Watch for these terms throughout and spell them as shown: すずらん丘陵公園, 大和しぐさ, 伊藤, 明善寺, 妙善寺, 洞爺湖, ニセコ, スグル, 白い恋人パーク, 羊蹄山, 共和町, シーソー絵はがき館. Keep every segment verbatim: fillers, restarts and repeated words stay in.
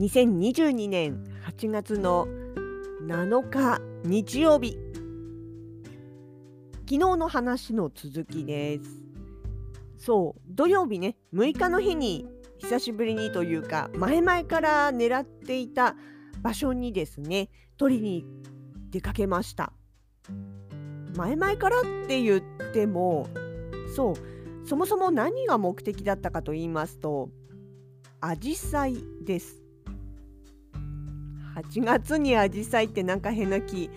にせんにじゅうにねんはちがつのなのか日曜日、昨日の話の続きです。そう土曜日ね、むいかの日に久しぶりにというか前々から狙っていた場所にですね、取りに出かけました。前々からって言っても、そうそもそも何が目的だったかと言いますと、アジサイです。はちがつにアジサイってなんか変な気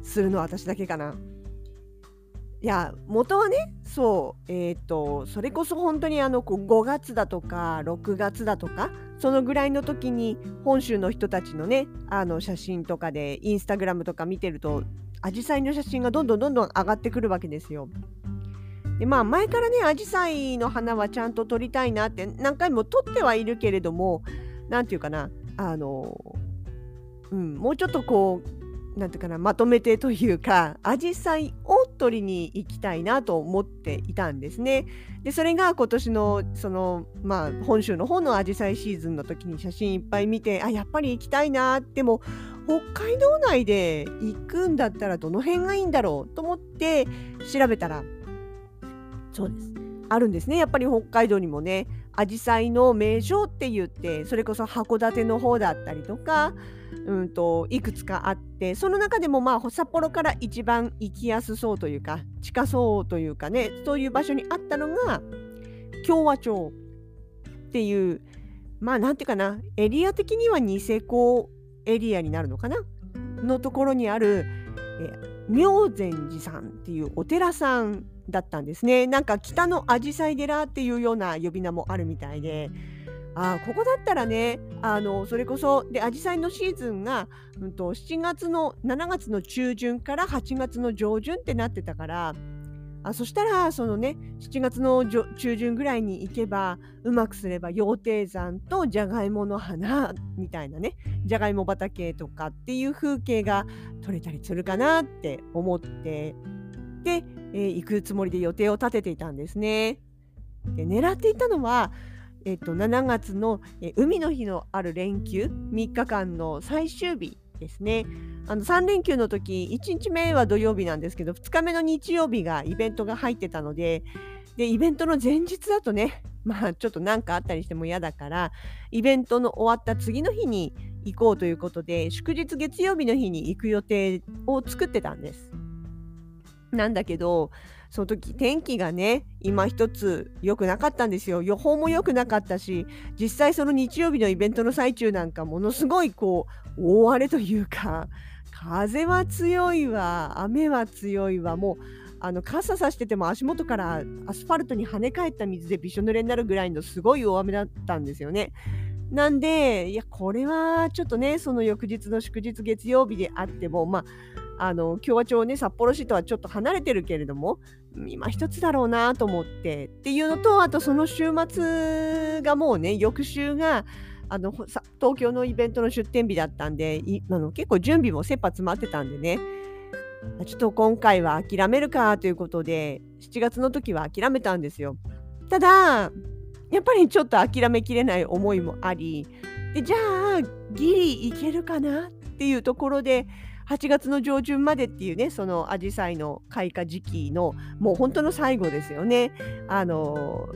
するのは私だけかな。いや元はね、そうえっとそれこそ本当にあのごがつだとかろくがつだとかそのぐらいの時に本州の人たちのね、あの写真とかでインスタグラムとか見てるとアジサイの写真がどんどんどんどん上がってくるわけですよ。でまあ前からね、アジサイの花はちゃんと撮りたいなって何回も撮ってはいるけれども、なんていうかな、あのうんもうちょっとこうなんていうかな、まとめてというかアジサイを撮りに行きたいなと思っていたんですね。でそれが今年のそのまあ本州の方のアジサイシーズンの時に写真いっぱい見て、あやっぱり行きたいなって、も北海道内で行くんだったらどの辺がいいんだろうと思って調べたら、そうですあるんですね、やっぱり北海道にもねアジサイの名所って言って、それこそ函館の方だったりとか、うんといくつかあって、その中でもまあ札幌から一番行きやすそうというか近そうというかね、そういう場所にあったのが共和町っていう、まあなんていうかな、エリア的にはニセコエリアになるのかなのところにあるえ妙善寺さんっていうお寺さんだったんですね。なんか北のアジサイ寺っていうような呼び名もあるみたいで、あここだったらね、あのそれこそでアジサイのシーズンが、うん、としちがつのしちがつの中旬からはちがつの上旬ってなってたから、あそしたらそのねしちがつの中旬ぐらいに行けば、うまくすれば羊蹄山とじゃがいもの花みたいなね、じゃがいも畑とかっていう風景が撮れたりするかなって思って、で、えー、行くつもりで予定を立てていたんですね。で狙っていたのは、えっと、しちがつの、えー、海の日のある連休みっかかんの最終日ですね。あのさん連休の時いちにちめは土曜日なんですけど、ふつかめの日曜日がイベントが入ってたので、でイベントの前日だとね、まあちょっとなんかあったりしても嫌だから、イベントの終わった次の日に行こうということで、祝日月曜日の日に行く予定を作ってたんです。なんだけどその時天気がね今一つ良くなかったんですよ。予報も良くなかったし、実際その日曜日のイベントの最中なんかものすごいこう大荒れというか、風は強いわ雨は強いわ、もうあの傘さしてても足元からアスファルトに跳ね返った水でびしょ濡れになるぐらいのすごい大雨だったんですよね。なんでいやこれはちょっとね、その翌日の祝日月曜日であっても、まああの共和町ね札幌市とはちょっと離れてるけれども今一つだろうなと思ってっていうのと、あとその週末がもうね、翌週があの東京のイベントの出店日だったんで、あの結構準備も切羽詰まってたんでね、ちょっと今回は諦めるかということでしちがつの時は諦めたんですよ。ただやっぱりちょっと諦めきれない思いもありで、じゃあギリいけるかなっていうところで、はちがつの上旬までっていうね、そのアジサイの開花時期のもう本当の最後ですよね。あの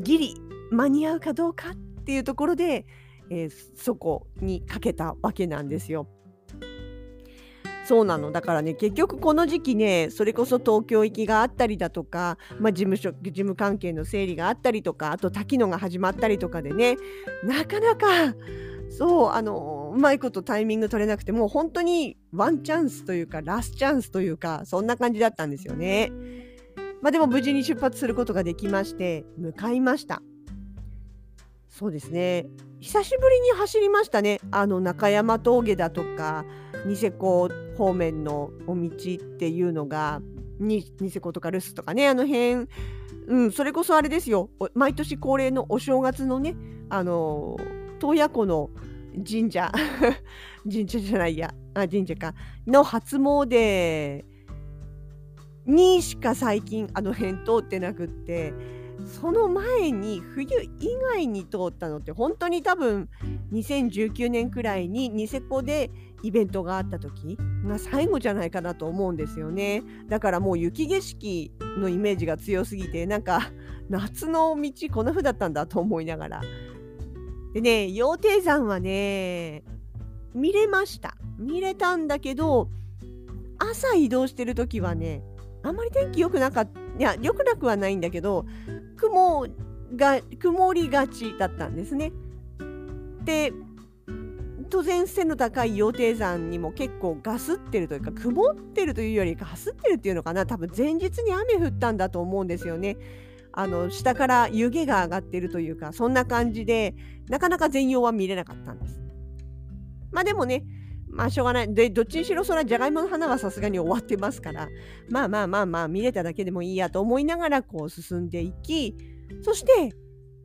ギリ間に合うかどうかっていうところで、えー、そこにかけたわけなんですよ。そうなのだからね、結局この時期ね、それこそ東京行きがあったりだとか、まあ、事務所事務関係の整理があったりとか、あと滝野が始まったりとかでね、なかなかそうあのうまいことタイミング取れなくて、もう本当にワンチャンスというかラスチャンスというかそんな感じだったんですよね。まあでも無事に出発することができまして向かいました。そうですね、久しぶりに走りましたね。あの中山峠だとかニセコ方面のお道っていうのがニセコとかルスとかね、あの辺、うん、それこそあれですよ、毎年恒例のお正月のね、あの洞爺湖の神社神社じゃないやあ神社かの初詣にしか最近あの辺通ってなくって、その前に冬以外に通ったのって本当に多分にせんじゅうきゅうねんくらいにニセコでイベントがあった時が最後じゃないかなと思うんですよね。だからもう雪景色のイメージが強すぎて、なんか夏の道こんな風だったんだと思いながら。でね、羊蹄山はね見れました、見れたんだけど、朝移動してる時はねあんまり天気良くなかった。いや、良くなくはないんだけど、雲が曇りがちだったんですね。で、当然背の高い羊蹄山にも結構ガスってるというか、曇ってるというよりかガスってるっていうのかな、多分前日に雨降ったんだと思うんですよね。あの下から湯気が上がってるというか、そんな感じでなかなか全容は見れなかったんです。まあでもね、まあしょうがない。で、どっちにしろそれはジャガイモの花はさすがに終わってますから、まあまあまあまあ見れただけでもいいやと思いながらこう進んでいき、そして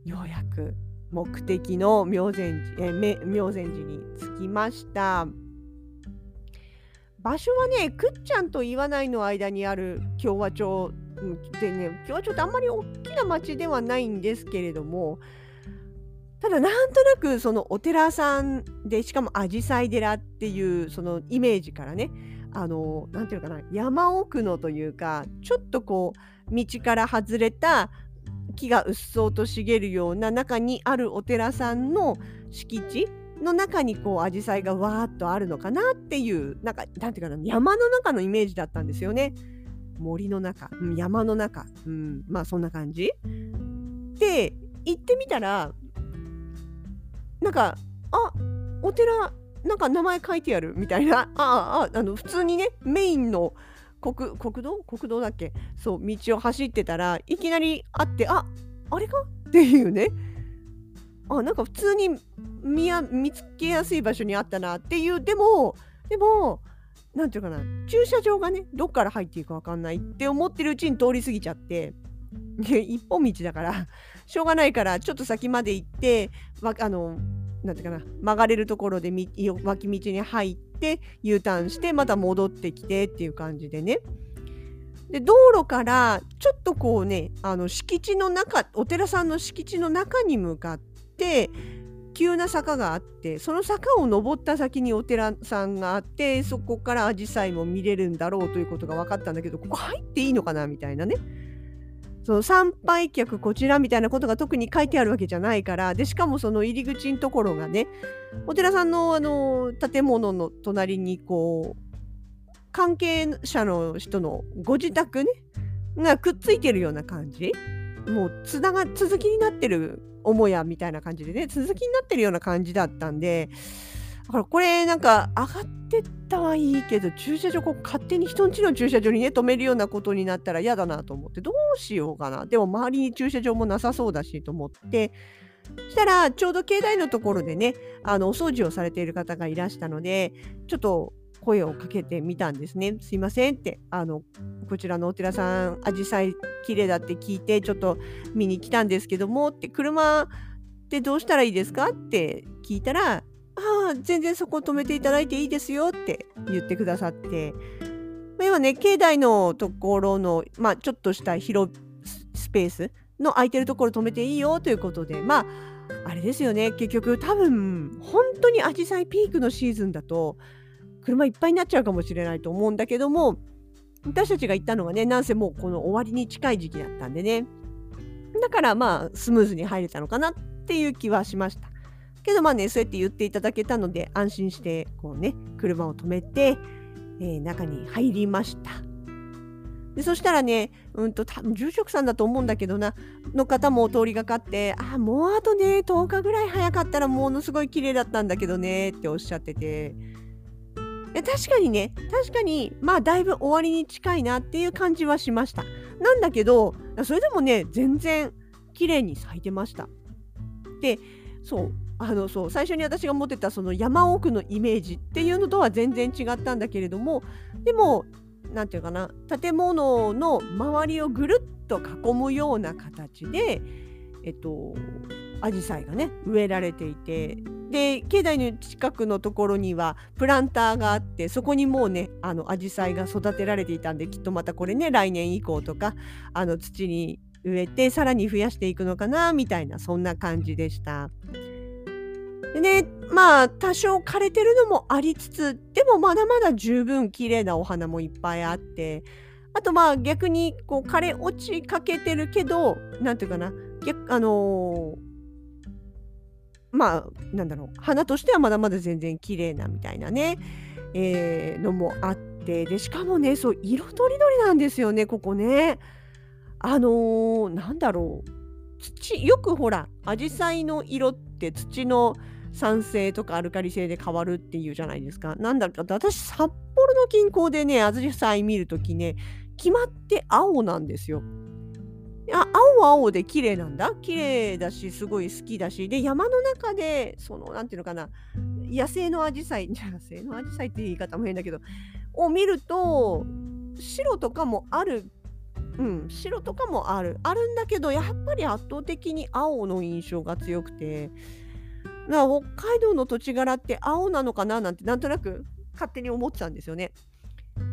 ようやく目的の妙禅寺、えー、妙禅寺に着きました。場所はね、くっちゃんと言わないの間にある共和町でね、共和町ってあんまり大きな町ではないんですけれども、ただなんとなくそのお寺さんで、しかも紫陽花寺っていうそのイメージからね、あのなんていうのかな、山奥のというか、ちょっとこう道から外れた木がうっそうと茂るような中にあるお寺さんの敷地の中にこう紫陽花がわーっとあるのかなっていう、なんかなんていうかな、山の中のイメージだったんですよね。森の中、うん、山の中、うん、まあそんな感じで行ってみたら、なんか、あ、お寺なんか名前書いてあるみたいな、ああ、あの普通にねメインの国国道国道だっけ、そう道を走ってたらいきなりあって、あ、あれかっていうね、あ、なんか普通に 見, や見つけやすい場所にあったなっていう。でもでもなんていうかな、駐車場がねどっから入っていいか分かんないって思ってるうちに通り過ぎちゃって、一本道だからしょうがないから、ちょっと先まで行って、あのなんていうかな、曲がれるところでみ脇道に入って U ターンしてまた戻ってきてっていう感じでね。で、道路からちょっとこうね、あの敷地の中、お寺さんの敷地の中に向かって急な坂があって、その坂を登った先にお寺さんがあって、そこからアジサイも見れるんだろうということが分かったんだけど、ここ入っていいのかなみたいなね、その参拝客こちらみたいなことが特に書いてあるわけじゃないから。で、しかもその入り口のところがね、お寺さんのあの建物の隣にこう関係者の人のご自宅ねがくっついてるような感じ、もうつなが続きになってる、母屋みたいな感じでね、続きになってるような感じだったんで、だからこれなんか上がってったはいいけど、駐車場こう勝手に人んちの駐車場にね止めるようなことになったら嫌だなと思って、どうしようかな、でも周りに駐車場もなさそうだしと思って、したらちょうど境内のところでね、あのお掃除をされている方がいらしたので、ちょっと声をかけてみたんですね。すいませんって、あのこちらのお寺さん紫陽花綺麗だって聞いてちょっと見に来たんですけどもって、車ってどうしたらいいですかって聞いたら、ああ、全然そこ止めていただいていいですよって言ってくださって、今ね境内のところの、まあ、ちょっとした広スペースの空いてるところ止めていいよということで、まああれですよね、結局多分本当にアジサイピークのシーズンだと車いっぱいになっちゃうかもしれないと思うんだけども、私たちが行ったのがね、なんせもうこの終わりに近い時期だったんでね、だからまあスムーズに入れたのかなっていう気はしましたけど、まあね、そうやって言っていただけたので安心してこうね車を止めて、えー、中に入りました。で、そしたらね、うんと多分住職さんだと思うんだけどなの方も通りがかって、あ、もうあとねとおかぐらい早かったらものすごい綺麗だったんだけどねっておっしゃってて、で、確かにね、確かにまあだいぶ終わりに近いなっていう感じはしました。なんだけどそれでもね全然綺麗に咲いてました。で、そうあのそう最初に私が持ってたその山奥のイメージっていうのとは全然違ったんだけれども、でもなんていうかな、建物の周りをぐるっと囲むような形でえっと紫陽花がね植えられていて、で境内の近くのところにはプランターがあって、そこにもうねあの紫陽花が育てられていたんで、きっとまたこれね来年以降とかあの土に植えてさらに増やしていくのかなみたいな、そんな感じでした。でね、まあ多少枯れてるのもありつつ、でもまだまだ十分綺麗なお花もいっぱいあって、あとまあ逆にこう枯れ落ちかけてるけど、なんていうかな、逆あのーまあなんだろう、花としてはまだまだ全然綺麗なみたいなね、えー、のもあって、でしかもね、そう色とりどりなんですよね、ここね。あのー、なんだろう、土、よくほら紫陽花の色って土の酸性とかアルカリ性で変わるっていうじゃないですか。なんだか私札幌の近郊でね、紫陽花見るときね、決まって青なんですよ。あ、青は青で綺麗なんだ、綺麗だしすごい好きだし、で山の中でそのなんていうのかな、野生のアジサイ、野生のアジサイって言い方も変だけどを見ると白とかもある、うん、白とかもあるあるんだけど、やっぱり圧倒的に青の印象が強くて、だから北海道の土地柄って青なのかななんてなんとなく勝手に思ってたんですよね。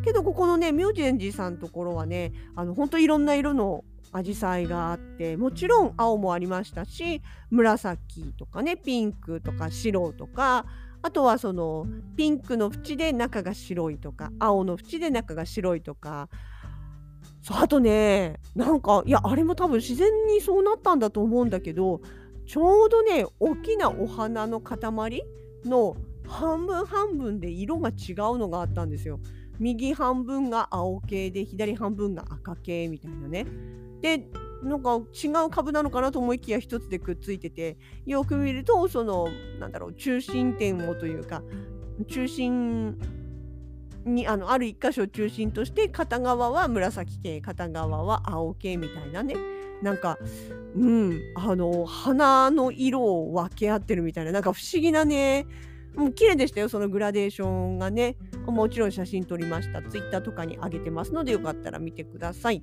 けどここのね明神寺さんのところはね、あの本当いろんな色の紫陽花があって、もちろん青もありましたし、紫とかね、ピンクとか白とか、あとはそのピンクの縁で中が白いとか、青の縁で中が白いとか、そうあとね、なんかいやあれも多分自然にそうなったんだと思うんだけど、ちょうどね大きなお花の塊の半分半分で色が違うのがあったんですよ。右半分が青系で左半分が赤系みたいなね。でなんか違う株なのかなと思いきや一つでくっついてて、よく見るとそのなんだろう、中心点をというか、中心に あのある一箇所を中心として、片側は紫系、片側は青系みたいなね、なんかうんあの花の色を分け合ってるみたいな、なんか不思議なね、もう綺麗でしたよ、そのグラデーションがね。もちろん写真撮りました、ツイッターとかに上げてますので、よかったら見てください。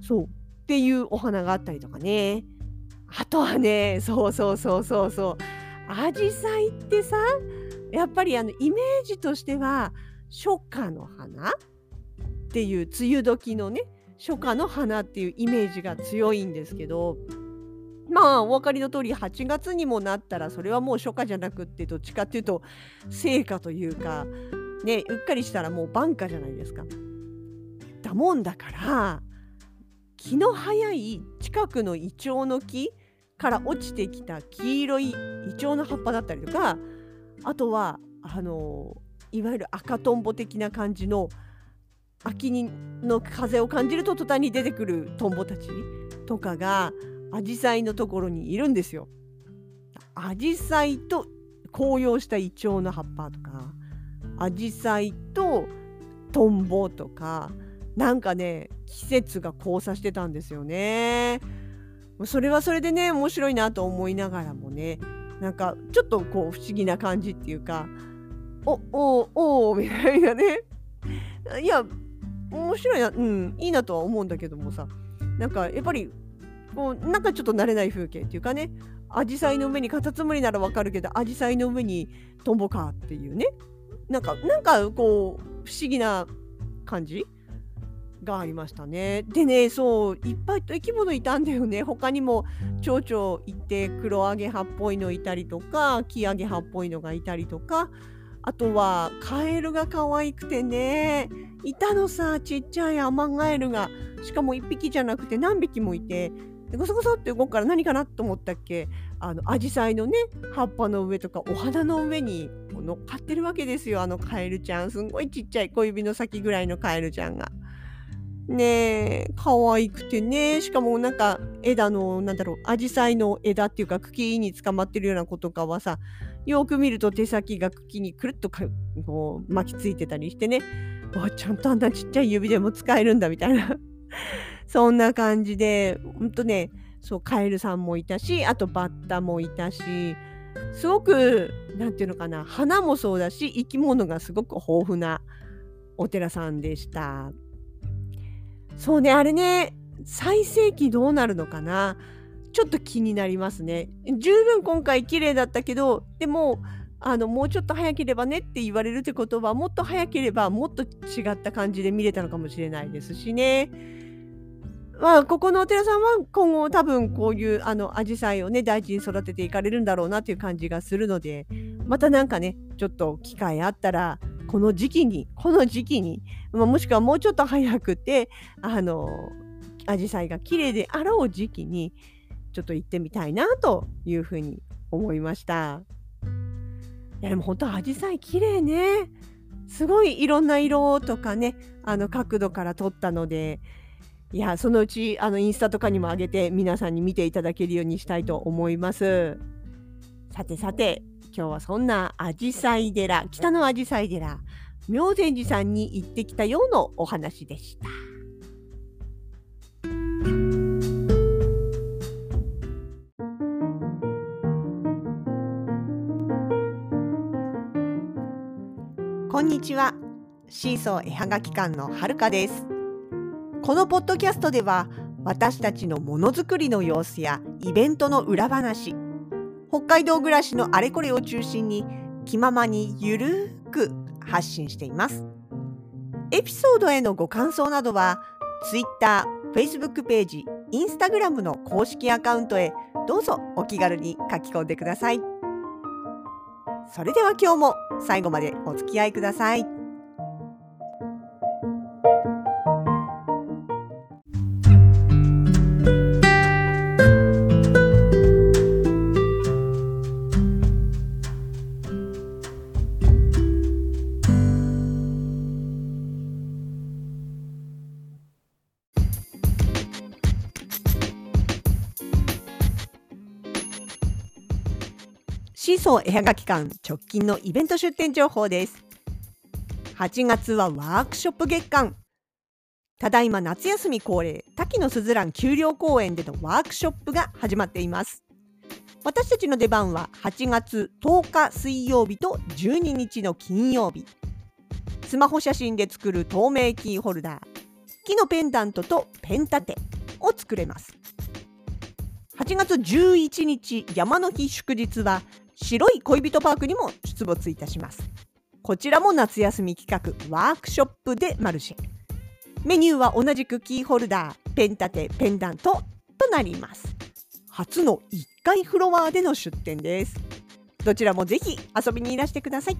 そうっていうお花があったりとかね。あとはね、そうそうそうそうそう、アジサイってさ、やっぱりあのイメージとしては初夏の花っていう、梅雨時のね初夏の花っていうイメージが強いんですけど、まあお分かりの通りはちがつにもなったら、それはもう初夏じゃなくって、どっちかっていうと盛夏というかね、うっかりしたらもう晩夏じゃないですか。だもんだから気の早い近くのイチョウの木から落ちてきた黄色いイチョウの葉っぱだったりとか、あとはあのいわゆる赤とんぼ的な感じの秋の風を感じると途端に出てくるトンボたちとかがアジサイのところにいるんですよ。アジサイと紅葉したイチョウの葉っぱとか、アジサイとトンボとか、なんかね季節が交差してたんですよね。それはそれでね面白いなと思いながらもね、なんかちょっとこう不思議な感じっていうか、おおおみたいなね、いや面白いな、うんいいなとは思うんだけどもさ、なんかやっぱりこうなんかちょっと慣れない風景っていうかね、アジサイの上にカタツムリならわかるけど、アジサイの上にトンボかっていうね、なんかなんかこう不思議な感じがありましたね。でね、そういっぱい生き物いたんだよね。他にも蝶々いて、黒アゲハっぽいのいたりとか、黄アゲハっぽいのがいたりとか、あとはカエルが可愛くてね、いたのさ、ちっちゃいアマガエルが、しかもいっぴきじゃなくて何匹もいて、でゴソゴソって動くから何かなと思ったっけ、あのアジサイのね葉っぱの上とかお花の上に乗っかってるわけですよ、あのカエルちゃん。すんごいちっちゃい小指の先ぐらいのカエルちゃんがねえ、可愛くてね、しかもなんか枝のなんだろう、アジサイの枝っていうか茎に捕まってるような子とかはさ、よく見ると手先が茎にくるっとかこう巻きついてたりしてね、わちゃんとあんなちっちゃい指でも使えるんだみたいなそんな感じで、ほんとね、そうカエルさんもいたし、あとバッタもいたし、すごくなんていうのかな、花もそうだし生き物がすごく豊富なお寺さんでした。そうね、あれね最盛期どうなるのかな、ちょっと気になりますね。十分今回綺麗だったけど、でもあのもうちょっと早ければねって言われるってことは、もっと早ければもっと違った感じで見れたのかもしれないですしね。まあ、ここのお寺さんは今後多分こういうあの紫陽花をね大事に育てていかれるんだろうなという感じがするので、またなんかねちょっと機会あったらこの時期にこの時期に、まあ、もしくはもうちょっと早くてあの紫陽花が綺麗であろう時期にちょっと行ってみたいなというふうに思いました。いやでも本当紫陽花綺麗ね、すごいいろんな色とかねあの角度から撮ったので、いやそのうちあのインスタとかにも上げて皆さんに見ていただけるようにしたいと思います。さてさて今日はそんな紫陽花寺、北の紫陽花寺明善寺さんに行ってきたようのお話でした。こんにちは、シーソー絵はがき館のはるかです。このポッドキャストでは私たちのものづくりの様子やイベントの裏話、北海道暮らしのあれこれを中心に気ままにゆるーく発信しています。エピソードへのご感想などは Twitter、Facebook ページ、Instagram の公式アカウントへどうぞお気軽に書き込んでください。それでは今日も最後までお付き合いください。シーソー絵はがき館直近のイベント出展情報です。はちがつはワークショップ月間、ただいま夏休み恒例滝のすずらん丘陵公園でのワークショップが始まっています。私たちの出番ははちがつとおか水曜日とじゅうににちの金曜日、スマホ写真で作る透明キーホルダー、木のペンダントとペン立てを作れます。はちがつじゅういちにち山の日祝日は白い恋人パークにも出没いたします。こちらも夏休み企画ワークショップでマルシェ、メニューは同じくキーホルダー、ペン立て、ペンダントとなります。初のいっかいフロアでの出店です。どちらもぜひ遊びにいらしてください。